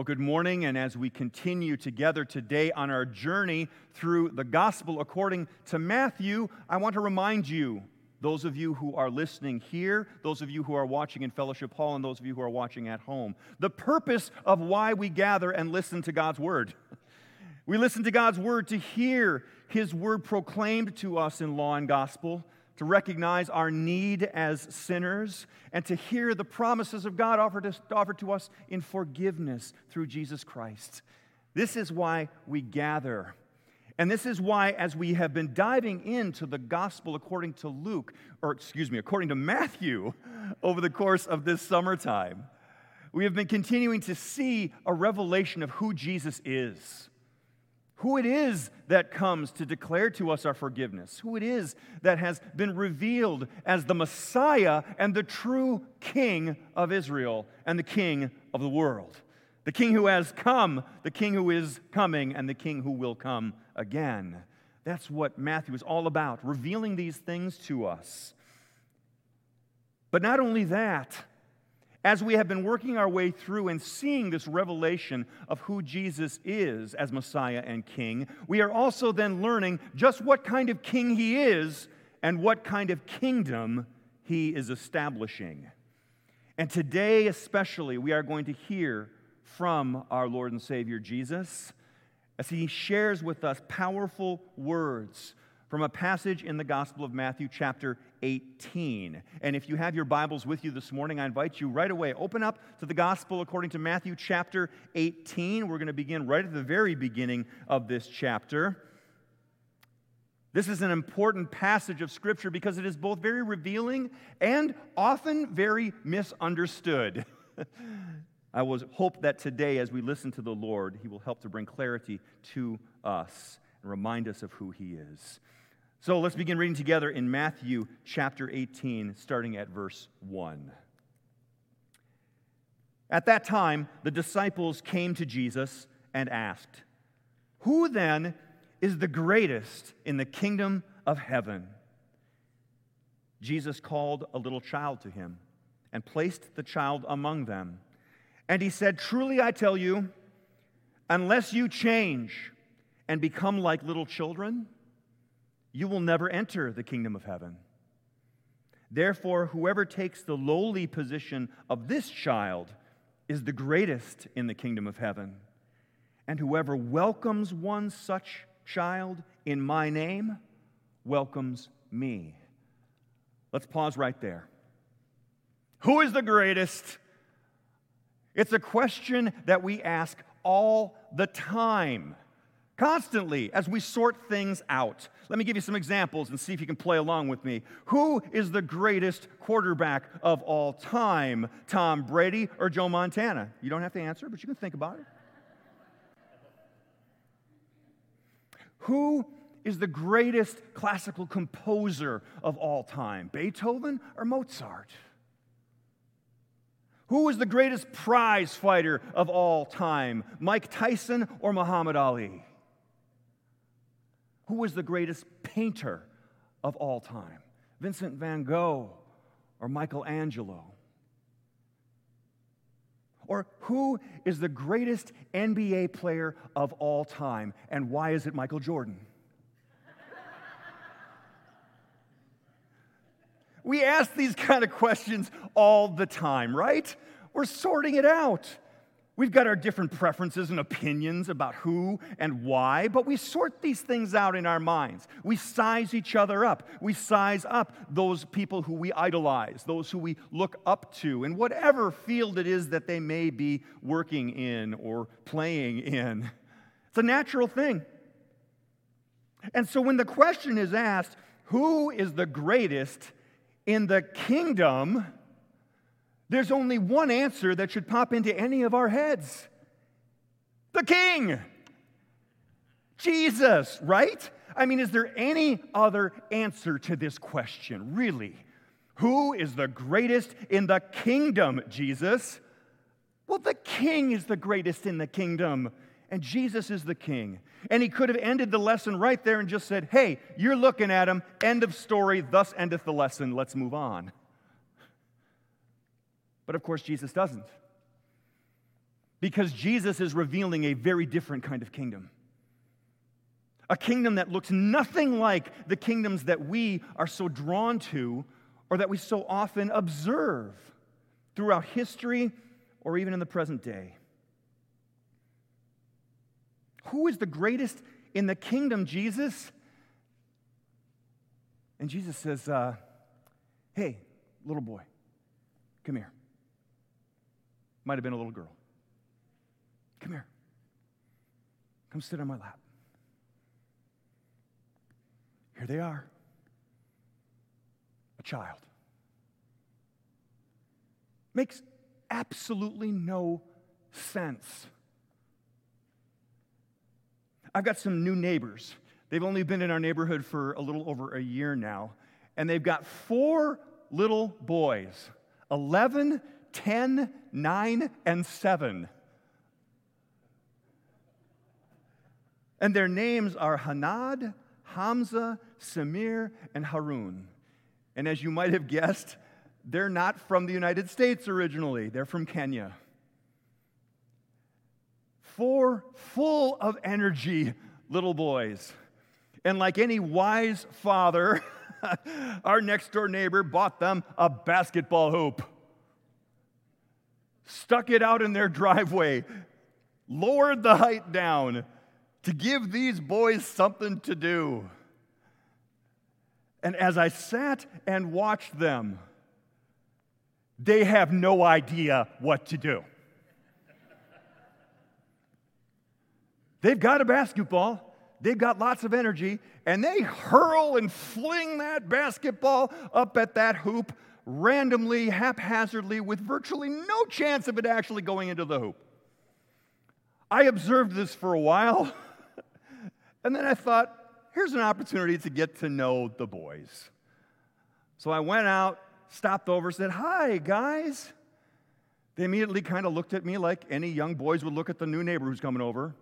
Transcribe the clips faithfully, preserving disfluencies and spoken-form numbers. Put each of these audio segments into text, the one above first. Well, good morning, and as we continue together today on our journey through the gospel according to Matthew, I want to remind you, those of you who are listening here, those of you who are watching in Fellowship Hall, and those of you who are watching at home, the purpose of why we gather and listen to God's Word. We listen to God's Word to hear His Word proclaimed to us in law and gospel, to recognize our need as sinners, and to hear the promises of God offered to us in forgiveness through Jesus Christ. This is why we gather. And this is why, as we have been diving into the gospel according to Luke, or excuse me, according to Matthew, over the course of this summertime, we have been continuing to see a revelation of who Jesus is. Who it is that comes to declare to us our forgiveness. Who it is that has been revealed as the Messiah and the true King of Israel and the King of the world. The King who has come, the King who is coming, and the King who will come again. That's what Matthew is all about, revealing these things to us. But not only that, as we have been working our way through and seeing this revelation of who Jesus is as Messiah and King, we are also then learning just what kind of king he is and what kind of kingdom he is establishing. And today especially, we are going to hear from our Lord and Savior Jesus as he shares with us powerful words from a passage in the Gospel of Matthew, chapter eighteen. And if you have your Bibles with you this morning, I invite you right away, open up to the Gospel according to Matthew, chapter eighteen. We're going to begin right at the very beginning of this chapter. This is an important passage of Scripture because it is both very revealing and often very misunderstood. I would hope that today, as we listen to the Lord, He will help to bring clarity to us and remind us of who He is. So let's begin reading together in Matthew chapter eighteen, starting at verse one. At that time, the disciples came to Jesus and asked, "Who then is the greatest in the kingdom of heaven?" Jesus called a little child to him and placed the child among them. And he said, "Truly I tell you, unless you change and become like little children, you will never enter the kingdom of heaven. Therefore, whoever takes the lowly position of this child is the greatest in the kingdom of heaven. And whoever welcomes one such child in my name welcomes me." Let's pause right there. Who is the greatest? It's a question that we ask all the time, constantly, as we sort things out. Let me give you some examples and see if you can play along with me. Who is the greatest quarterback of all time, Tom Brady or Joe Montana? You don't have to answer, but you can think about it. Who is the greatest classical composer of all time, Beethoven or Mozart? Who is the greatest prize fighter of all time, Mike Tyson or Muhammad Ali? Who was the greatest painter of all time, Vincent van Gogh or Michelangelo? Or who is the greatest N B A player of all time, and why is it Michael Jordan? We ask these kind of questions all the time, right? We're sorting it out. We've got our different preferences and opinions about who and why, but we sort these things out in our minds. We size each other up. We size up those people who we idolize, those who we look up to, in whatever field it is that they may be working in or playing in. It's a natural thing. And so when the question is asked, who is the greatest in the kingdom? There's only one answer that should pop into any of our heads. The King! Jesus, right? I mean, is there any other answer to this question, really? Who is the greatest in the kingdom, Jesus? Well, the King is the greatest in the kingdom, and Jesus is the King. And he could have ended the lesson right there and just said, "Hey, you're looking at him, end of story, thus endeth the lesson, let's move on." But of course, Jesus doesn't. because Jesus is revealing a very different kind of kingdom. A kingdom that looks nothing like the kingdoms that we are so drawn to or that we so often observe throughout history or even in the present day. Who is the greatest in the kingdom, Jesus? And Jesus says, uh, hey, little boy, come here. Might have been a little girl. Come here. Come sit on my lap. Here they are, a child. Makes absolutely no sense. I've got some new neighbors. They've only been in our neighborhood for a little over a year now, and they've got four little boys, eleven, ten, nine, and seven. And their names are Hanad, Hamza, Samir, and Harun. And as you might have guessed, they're not from the United States originally. They're from Kenya. Four full of energy little boys. And like any wise father, our next-door neighbor bought them a basketball hoop, stuck it out in their driveway, lowered the height down, to give these boys something to do. And as I sat and watched them, they have no idea what to do. They've got a basketball, they've got lots of energy, and they hurl and fling that basketball up at that hoop randomly, haphazardly, with virtually no chance of it actually going into the hoop. I observed this for a while. And then I thought, here's an opportunity to get to know the boys. So I went out, stopped over, said, hi, guys. They immediately kind of looked at me like any young boys would look at the new neighbor who's coming over.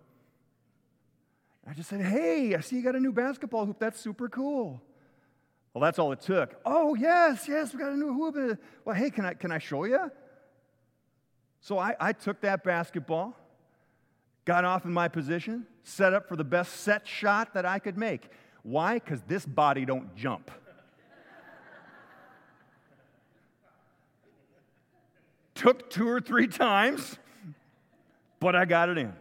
I just said, hey, I see you got a new basketball hoop. That's super cool. Well, that's all it took. Oh, yes, yes, we got a new hoop. Well, hey, can I can I show you? So I, I took that basketball, got off in my position, set up for the best set shot that I could make. Why? Because this body don't jump. Took two or three times, but I got it in.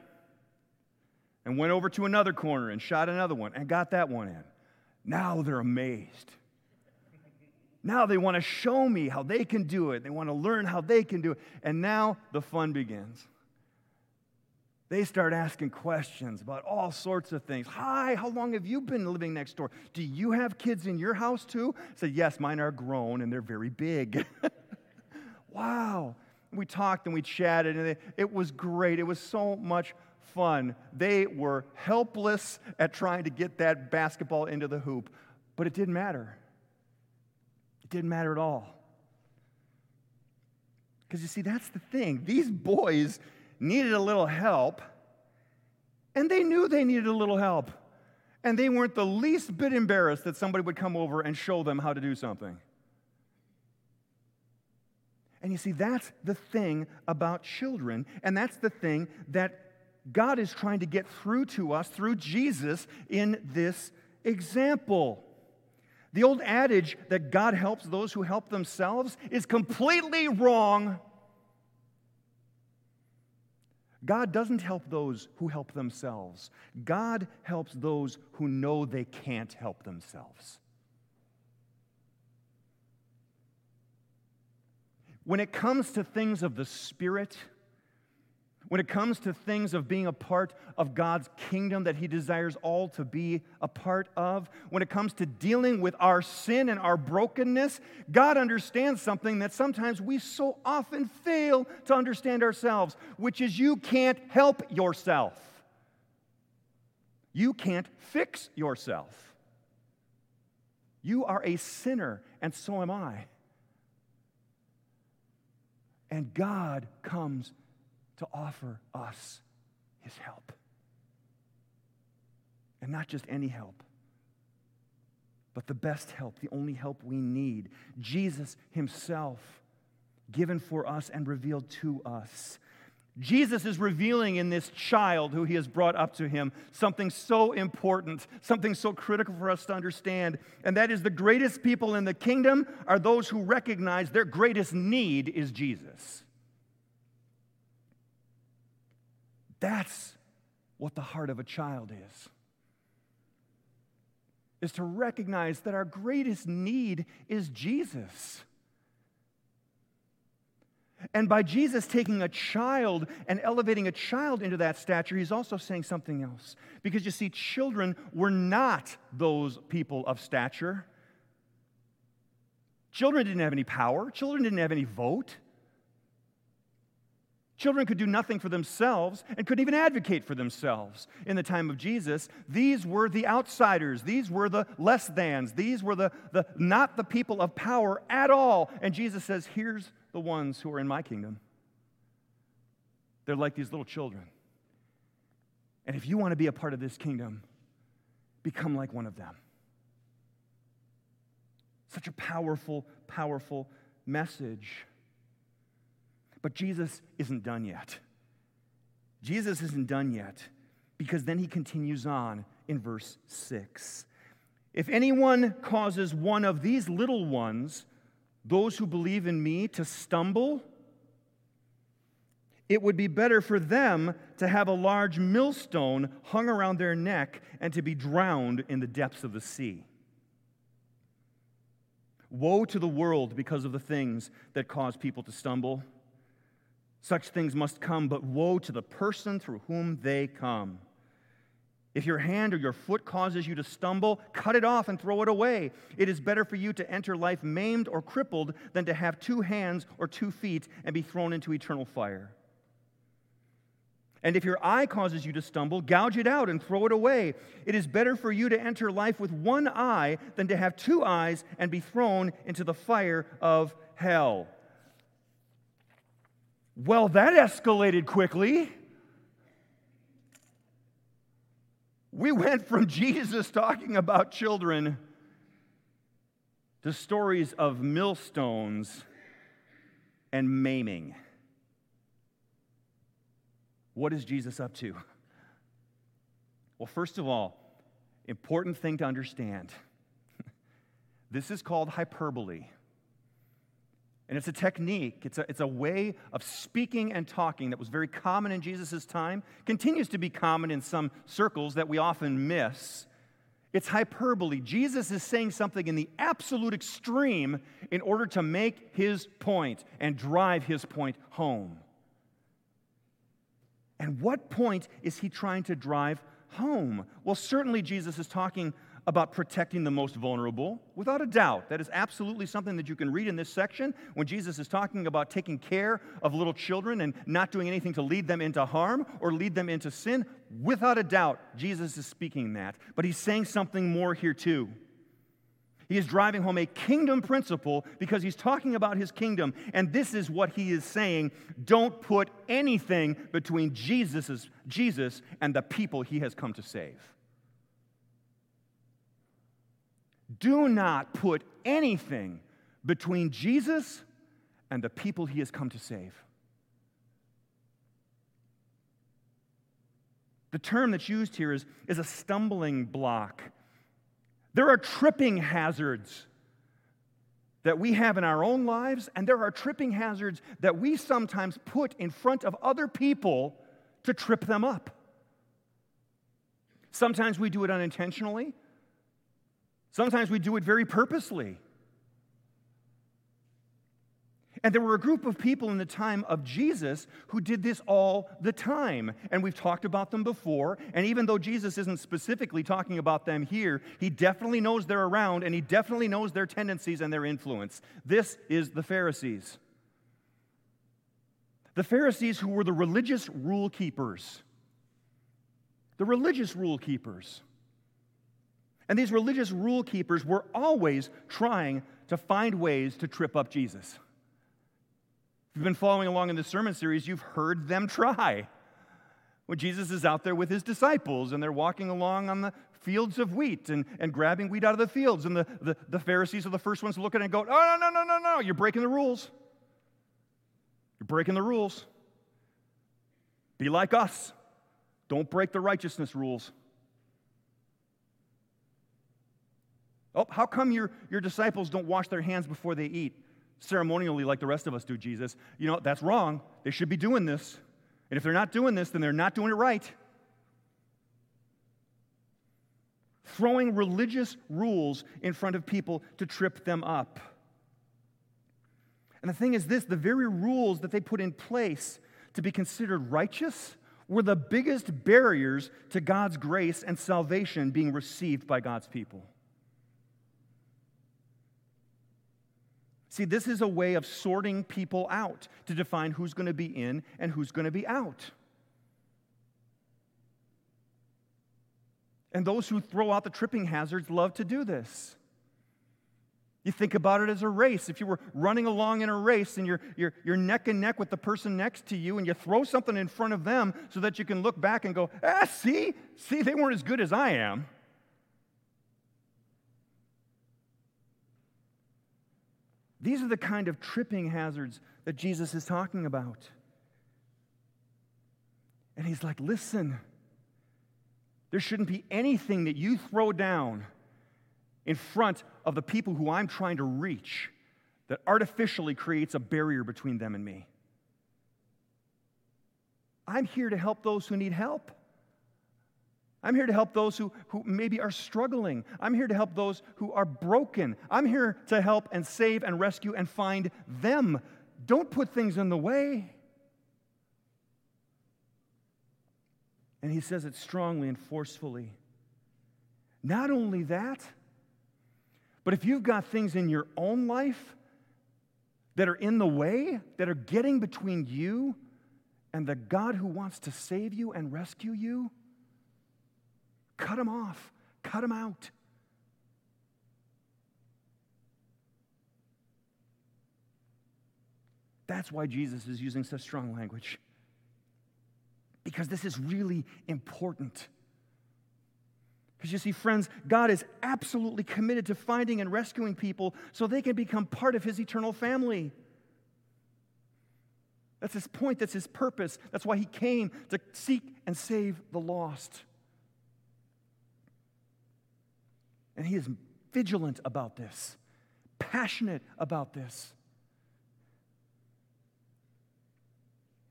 And went over to another corner and shot another one and got that one in. Now they're amazed. Now they want to show me how they can do it. They want to learn how they can do it. And now the fun begins. They start asking questions about all sorts of things. Hi, how long have you been living next door? Do you have kids in your house too? I said, yes, mine are grown and they're very big. Wow. We talked and we chatted and it was great. It was so much fun. They were helpless at trying to get that basketball into the hoop, but it didn't matter. It didn't matter at all. Because you see, that's the thing. These boys needed a little help, and they knew they needed a little help, and they weren't the least bit embarrassed that somebody would come over and show them how to do something. And you see, that's the thing about children, and that's the thing that God is trying to get through to us through Jesus in this example. The old adage that God helps those who help themselves is completely wrong. God doesn't help those who help themselves. God helps those who know they can't help themselves. When it comes to things of the Spirit, when it comes to things of being a part of God's kingdom that He desires all to be a part of, when it comes to dealing with our sin and our brokenness, God understands something that sometimes we so often fail to understand ourselves, which is you can't help yourself. You can't fix yourself. You are a sinner, and so am I. And God comes to offer us His help. And not just any help, but the best help, the only help we need. Jesus Himself, given for us and revealed to us. Jesus is revealing in this child who he has brought up to him something so important, something so critical for us to understand, and that is the greatest people in the kingdom are those who recognize their greatest need is Jesus. That's what the heart of a child is, is to recognize that our greatest need is Jesus. And by Jesus taking a child and elevating a child into that stature, he's also saying something else. Because you see, children were not those people of stature. Children didn't have any power. Children didn't have any vote. Children could do nothing for themselves and couldn't even advocate for themselves. In the time of Jesus, these were the outsiders. These were the less thans. These were the, the not the people of power at all. And Jesus says, here's the ones who are in my kingdom. They're like these little children. And if you want to be a part of this kingdom, become like one of them. Such a powerful, powerful message. But Jesus isn't done yet. Jesus isn't done yet, because then he continues on in verse six. If anyone causes one of these little ones, those who believe in me, to stumble, it would be better for them to have a large millstone hung around their neck and to be drowned in the depths of the sea. Woe to the world because of the things that cause people to stumble. Such things must come, but woe to the person through whom they come. If your hand or your foot causes you to stumble, cut it off and throw it away. It is better for you to enter life maimed or crippled than to have two hands or two feet and be thrown into eternal fire. And if your eye causes you to stumble, gouge it out and throw it away. It is better for you to enter life with one eye than to have two eyes and be thrown into the fire of hell. Well, that escalated quickly. We went from Jesus talking about children to stories of millstones and maiming. What is Jesus up to? Well, first of all, important thing to understand. This is called hyperbole. And it's a technique, it's a, it's a way of speaking and talking that was very common in Jesus' time, continues to be common in some circles that we often miss. It's hyperbole. Jesus is saying something in the absolute extreme in order to make his point and drive his point home. And what point is he trying to drive home? Well, certainly Jesus is talking about protecting the most vulnerable, without a doubt. That is absolutely something that you can read in this section when Jesus is talking about taking care of little children and not doing anything to lead them into harm or lead them into sin. Without a doubt, Jesus is speaking that. But he's saying something more here too. He is driving home a kingdom principle because he's talking about his kingdom. And this is what he is saying. Don't put anything between Jesus's, Jesus and the people he has come to save. Do not put anything between Jesus and the people he has come to save. The term that's used here is, is a stumbling block. There are tripping hazards that we have in our own lives, and there are tripping hazards that we sometimes put in front of other people to trip them up. Sometimes we do it unintentionally. Sometimes we do it very purposely. And there were a group of people in the time of Jesus who did this all the time. And we've talked about them before. And even though Jesus isn't specifically talking about them here, he definitely knows they're around, and he definitely knows their tendencies and their influence. This is the Pharisees. The Pharisees who were the religious rule keepers. The religious rule keepers. And these religious rule keepers were always trying to find ways to trip up Jesus. If you've been following along in this sermon series, you've heard them try. When Jesus is out there with his disciples, and they're walking along on the fields of wheat and, and grabbing wheat out of the fields, and the, the, the Pharisees are the first ones to look at it and go, oh, no, no, no, no, no, you're breaking the rules. You're breaking the rules. Be like us. Don't break the righteousness rules. Oh, how come your, your disciples don't wash their hands before they eat ceremonially like the rest of us do, Jesus? You know, that's wrong. They should be doing this. And if they're not doing this, then they're not doing it right. Throwing religious rules in front of people to trip them up. And the thing is this, the very rules that they put in place to be considered righteous were the biggest barriers to God's grace and salvation being received by God's people. See, this is a way of sorting people out to define who's going to be in and who's going to be out. And those who throw out the tripping hazards love to do this. You think about it as a race. If you were running along in a race and you're, you're, you're neck and neck with the person next to you and you throw something in front of them so that you can look back and go, ah, see? See, they weren't as good as I am. These are the kind of tripping hazards that Jesus is talking about. And he's like, listen, there shouldn't be anything that you throw down in front of the people who I'm trying to reach that artificially creates a barrier between them and me. I'm here to help those who need help. I'm here to help those who, who maybe are struggling. I'm here to help those who are broken. I'm here to help and save and rescue and find them. Don't put things in the way. And he says it strongly and forcefully. Not only that, but if you've got things in your own life that are in the way, that are getting between you and the God who wants to save you and rescue you, cut them off. Cut them out. That's why Jesus is using such strong language. Because this is really important. Because you see, friends, God is absolutely committed to finding and rescuing people so they can become part of his eternal family. That's his point. That's his purpose. That's why he came to seek and save the lost. And he is vigilant about this, passionate about this.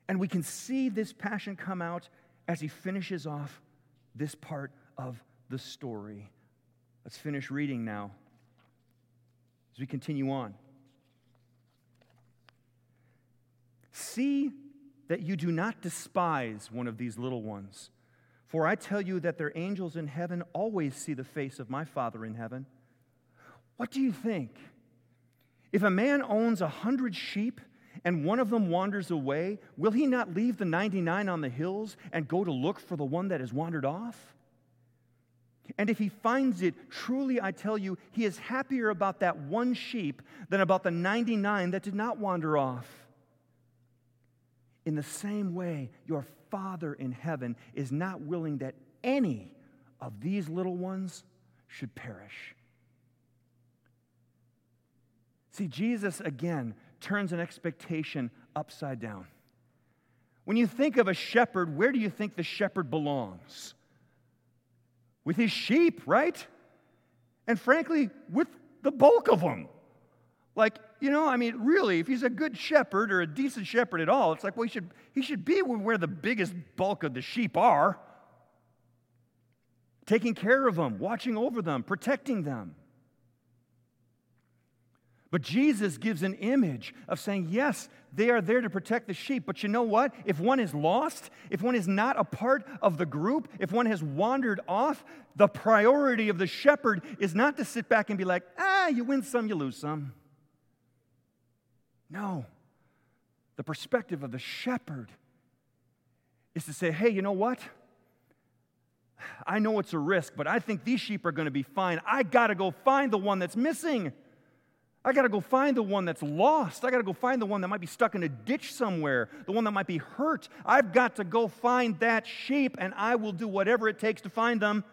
And we can see this passion come out as he finishes off this part of the story. Let's finish reading now as we continue on. See that you do not despise one of these little ones, for I tell you that their angels in heaven always see the face of my Father in heaven. What do you think? If a man owns a hundred sheep and one of them wanders away, will he not leave the ninety-nine on the hills and go to look for the one that has wandered off? And if he finds it, truly I tell you, he is happier about that one sheep than about the ninety-nine that did not wander off. In the same way, your Father in heaven is not willing that any of these little ones should perish. See, Jesus again turns an expectation upside down. When you think of a shepherd, where do you think the shepherd belongs? With his sheep, right? And frankly, with the bulk of them. Like, you know, I mean, really, if he's a good shepherd or a decent shepherd at all, it's like, well, he should, he should be where the biggest bulk of the sheep are. Taking care of them, watching over them, protecting them. But Jesus gives an image of saying, yes, they are there to protect the sheep, but you know what? If one is lost, if one is not a part of the group, if one has wandered off, the priority of the shepherd is not to sit back and be like, ah, you win some, you lose some. No. The perspective of the shepherd is to say, hey, you know what? I know it's a risk, but I think these sheep are going to be fine. I got to go find the one that's missing. I got to go find the one that's lost. I got to go find the one that might be stuck in a ditch somewhere, the one that might be hurt. I've got to go find that sheep, and I will do whatever it takes to find them.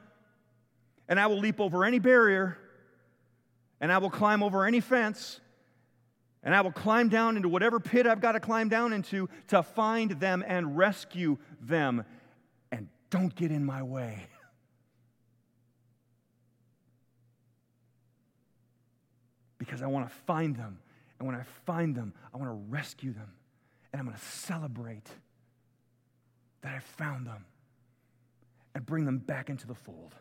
And I will leap over any barrier, and I will climb over any fence, and I will climb down into whatever pit I've got to climb down into to find them and rescue them, and don't get in my way. Because I want to find them. And when I find them, I want to rescue them. And I'm going to celebrate that I found them and bring them back into the fold.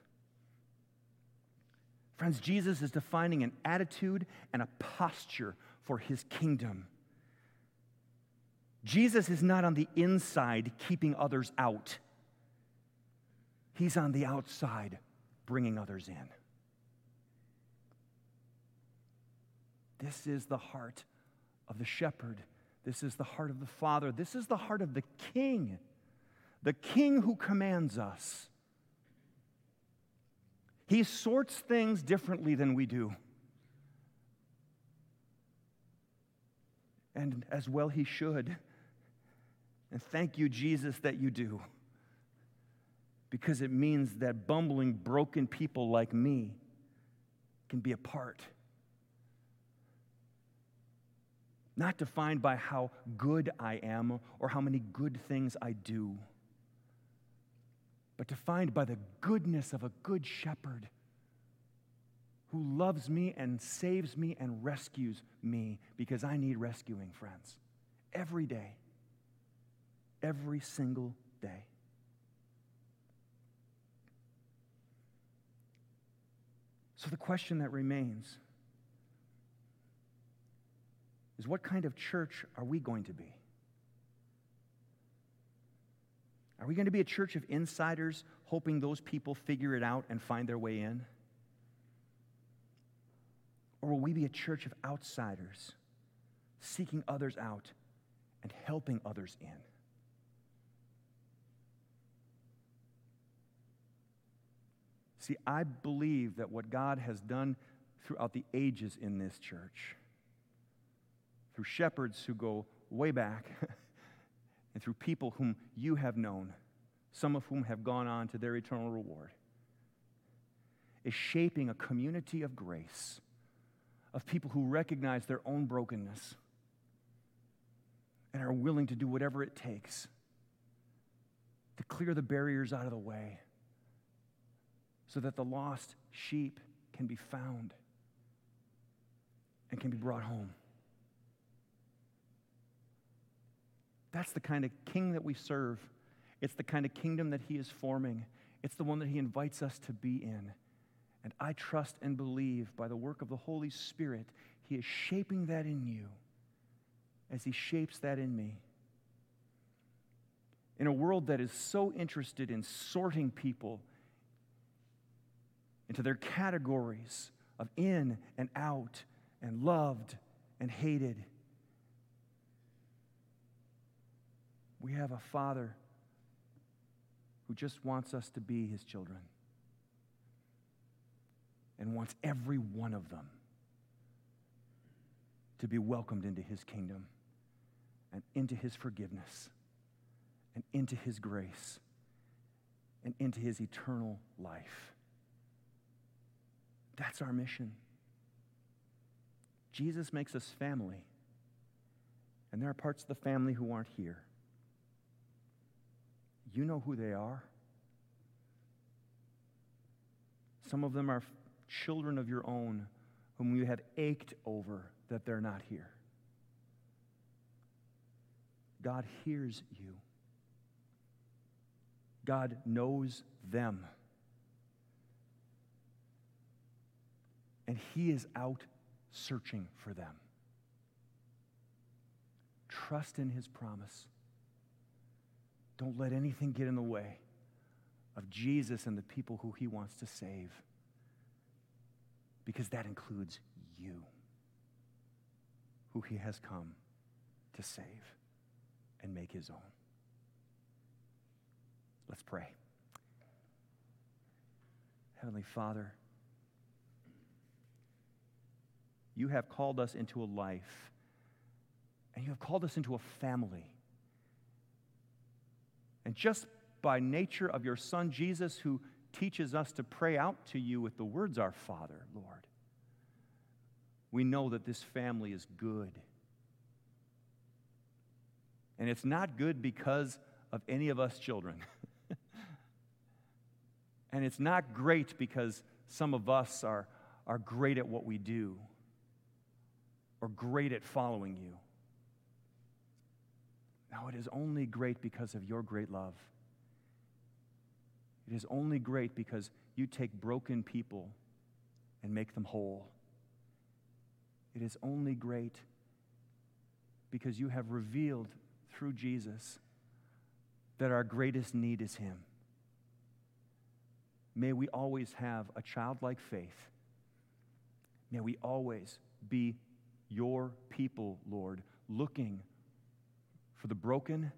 Friends, Jesus is defining an attitude and a posture for his kingdom. Jesus is not on the inside keeping others out. He's on the outside bringing others in. This is the heart of the shepherd. This is the heart of the Father. This is the heart of the King, the King who commands us. He sorts things differently than we do. And as well he should. And thank you, Jesus, that you do. Because it means that bumbling, broken people like me can be a part. Not defined by how good I am or how many good things I do, but defined by the goodness of a good shepherd who loves me and saves me and rescues me, because I need rescuing, friends, every day, every single day. So the question that remains is, what kind of church are we going to be? Are we going to be a church of insiders, hoping those people figure it out and find their way in? Or will we be a church of outsiders, seeking others out and helping others in? See, I believe that what God has done throughout the ages in this church, through shepherds who go way back, and through people whom you have known, some of whom have gone on to their eternal reward, is shaping a community of grace, of people who recognize their own brokenness and are willing to do whatever it takes to clear the barriers out of the way so that the lost sheep can be found and can be brought home. That's the kind of king that we serve. It's the kind of kingdom that he is forming. It's the one that he invites us to be in. And I trust and believe by the work of the Holy Spirit, he is shaping that in you as he shapes that in me. In a world that is so interested in sorting people into their categories of in and out and loved and hated, we have a Father who just wants us to be his children and wants every one of them to be welcomed into his kingdom and into his forgiveness and into his grace and into his eternal life. That's our mission. Jesus makes us family, and there are parts of the family who aren't here. You know who they are. Some of them are children of your own whom you have ached over that they're not here. God hears you. God knows them. And he is out searching for them. Trust in his promise. Don't let anything get in the way of Jesus and the people who he wants to save, because that includes you, who he has come to save and make his own. Let's pray. Heavenly Father, you have called us into a life, and you have called us into a family. And just by nature of your Son, Jesus, who teaches us to pray out to you with the words, "Our Father, Lord," we know that this family is good. And it's not good because of any of us children. And it's not great because some of us are, are great at what we do or great at following you. No, it is only great because of your great love. It is only great because you take broken people and make them whole. It is only great because you have revealed through Jesus that our greatest need is Him. May we always have a childlike faith. May we always be your people, Lord, looking for the broken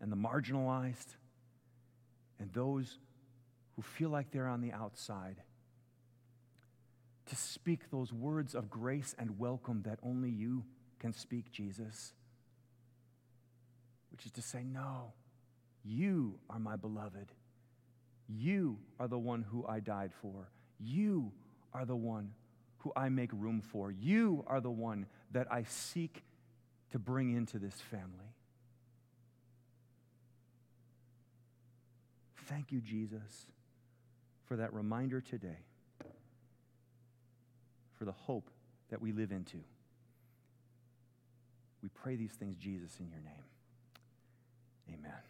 and the marginalized and those who feel like they're on the outside, to speak those words of grace and welcome that only you can speak, Jesus, which is to say, no, you are my beloved. You are the one who I died for. You are the one who I make room for. You are the one that I seek to bring into this family. Thank you, Jesus, for that reminder today, for the hope that we live into. We pray these things, Jesus, in your name. Amen.